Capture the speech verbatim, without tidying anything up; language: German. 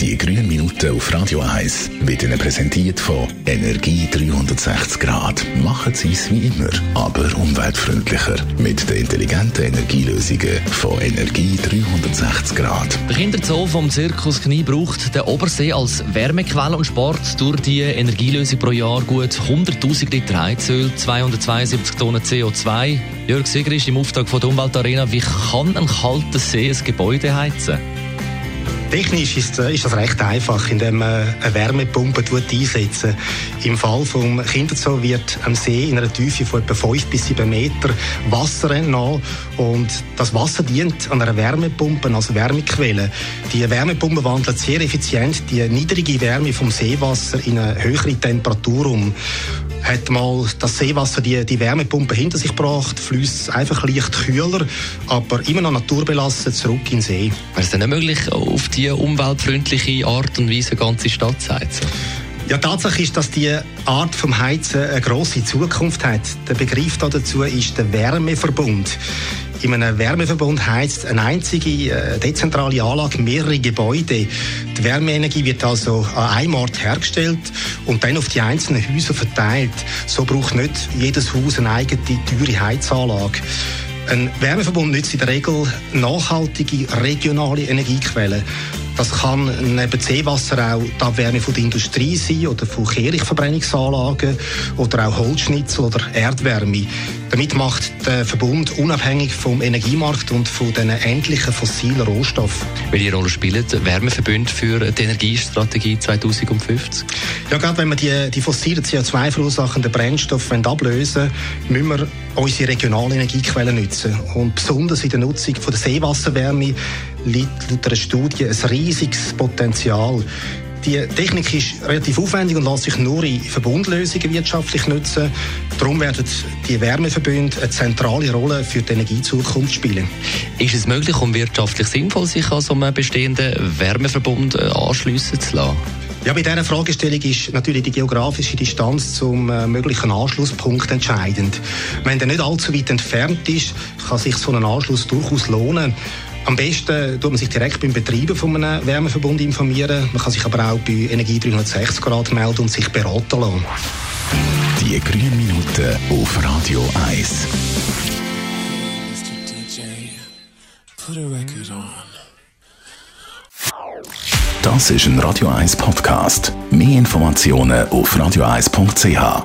Die grünen Minuten auf Radio eins wird Ihnen präsentiert von Energie dreihundertsechzig Grad. Machen Sie es wie immer, aber umweltfreundlicher. Mit den intelligenten Energielösungen von Energie dreihundertsechzig Grad. Der Kinderzoo vom Zirkus Knie braucht den Obersee als Wärmequelle und spart durch die Energielösung pro Jahr gut hunderttausend Liter Heizöl, zweihundertzweiundsiebzig Tonnen C O zwei. Jörg Sieger ist im Auftrag von der Umweltarena. Wie kann ein kalter See ein Gebäude heizen? Technisch ist, ist das recht einfach, indem man eine Wärmepumpe einsetzt. Im Fall des Kinderzoo wird am See in einer Tiefe von etwa fünf bis sieben Metern Wasser entnommen. Und das Wasser dient an einer Wärmepumpe als Wärmequelle. Die Wärmepumpe wandelt sehr effizient die niedrige Wärme vom Seewasser in eine höhere Temperatur um. Hat mal das Seewasser die, die Wärmepumpe hinter sich gebracht, fließt einfach leicht kühler, aber immer noch naturbelassen zurück in den See. Wäre es denn möglich, auf die umweltfreundliche Art und Weise eine ganze Stadt zu heizen? Ja, tatsächlich ist, dass diese Art vom Heizen eine grosse Zukunft hat. Der Begriff dazu ist der Wärmeverbund. In einem Wärmeverbund heizt eine einzige dezentrale Anlage mehrere Gebäude. Die Wärmeenergie wird also an einem Ort hergestellt und dann auf die einzelnen Häuser verteilt. So braucht nicht jedes Haus eine eigene teure Heizanlage. Ein Wärmeverbund nützt in der Regel nachhaltige regionale Energiequellen. Das kann neben Seewasser auch die Abwärme von der Industrie sein oder von Kehrichtverbrennungsanlagen oder auch Holzschnitzel oder Erdwärme. Damit macht der Verbund unabhängig vom Energiemarkt und von den endlichen fossilen Rohstoffen. Welche Rolle spielen Wärmeverbünde für die Energiestrategie zweitausendfünfzig? Ja, gerade wenn wir die, die fossilen C O zwei verursachenden Brennstoffe ablösen wollen, müssen wir unsere regionalen Energiequellen nutzen. Und besonders in der Nutzung von der Seewasserwärme liegt laut einer Studie ein riesiges Potenzial. Die Technik ist relativ aufwendig und lässt sich nur in Verbundlösungen wirtschaftlich nutzen. Darum werden die Wärmeverbünde eine zentrale Rolle für die Energiezukunft spielen. Ist es möglich und wirtschaftlich sinnvoll, sich an so einen bestehenden Wärmeverbund anschliessen zu lassen? Ja, bei dieser Fragestellung ist natürlich die geografische Distanz zum äh, möglichen Anschlusspunkt entscheidend. Wenn der nicht allzu weit entfernt ist, kann sich so ein Anschluss durchaus lohnen. Am besten tut man sich direkt beim Betreiber von einem Wärmeverbund informieren. Man kann sich aber auch bei Energie dreihundertsechzig Grad melden und sich beraten lassen. Die grünen Minuten auf Radio eins. Das ist ein Radio eins Podcast. Mehr Informationen auf radio eins punkt c h.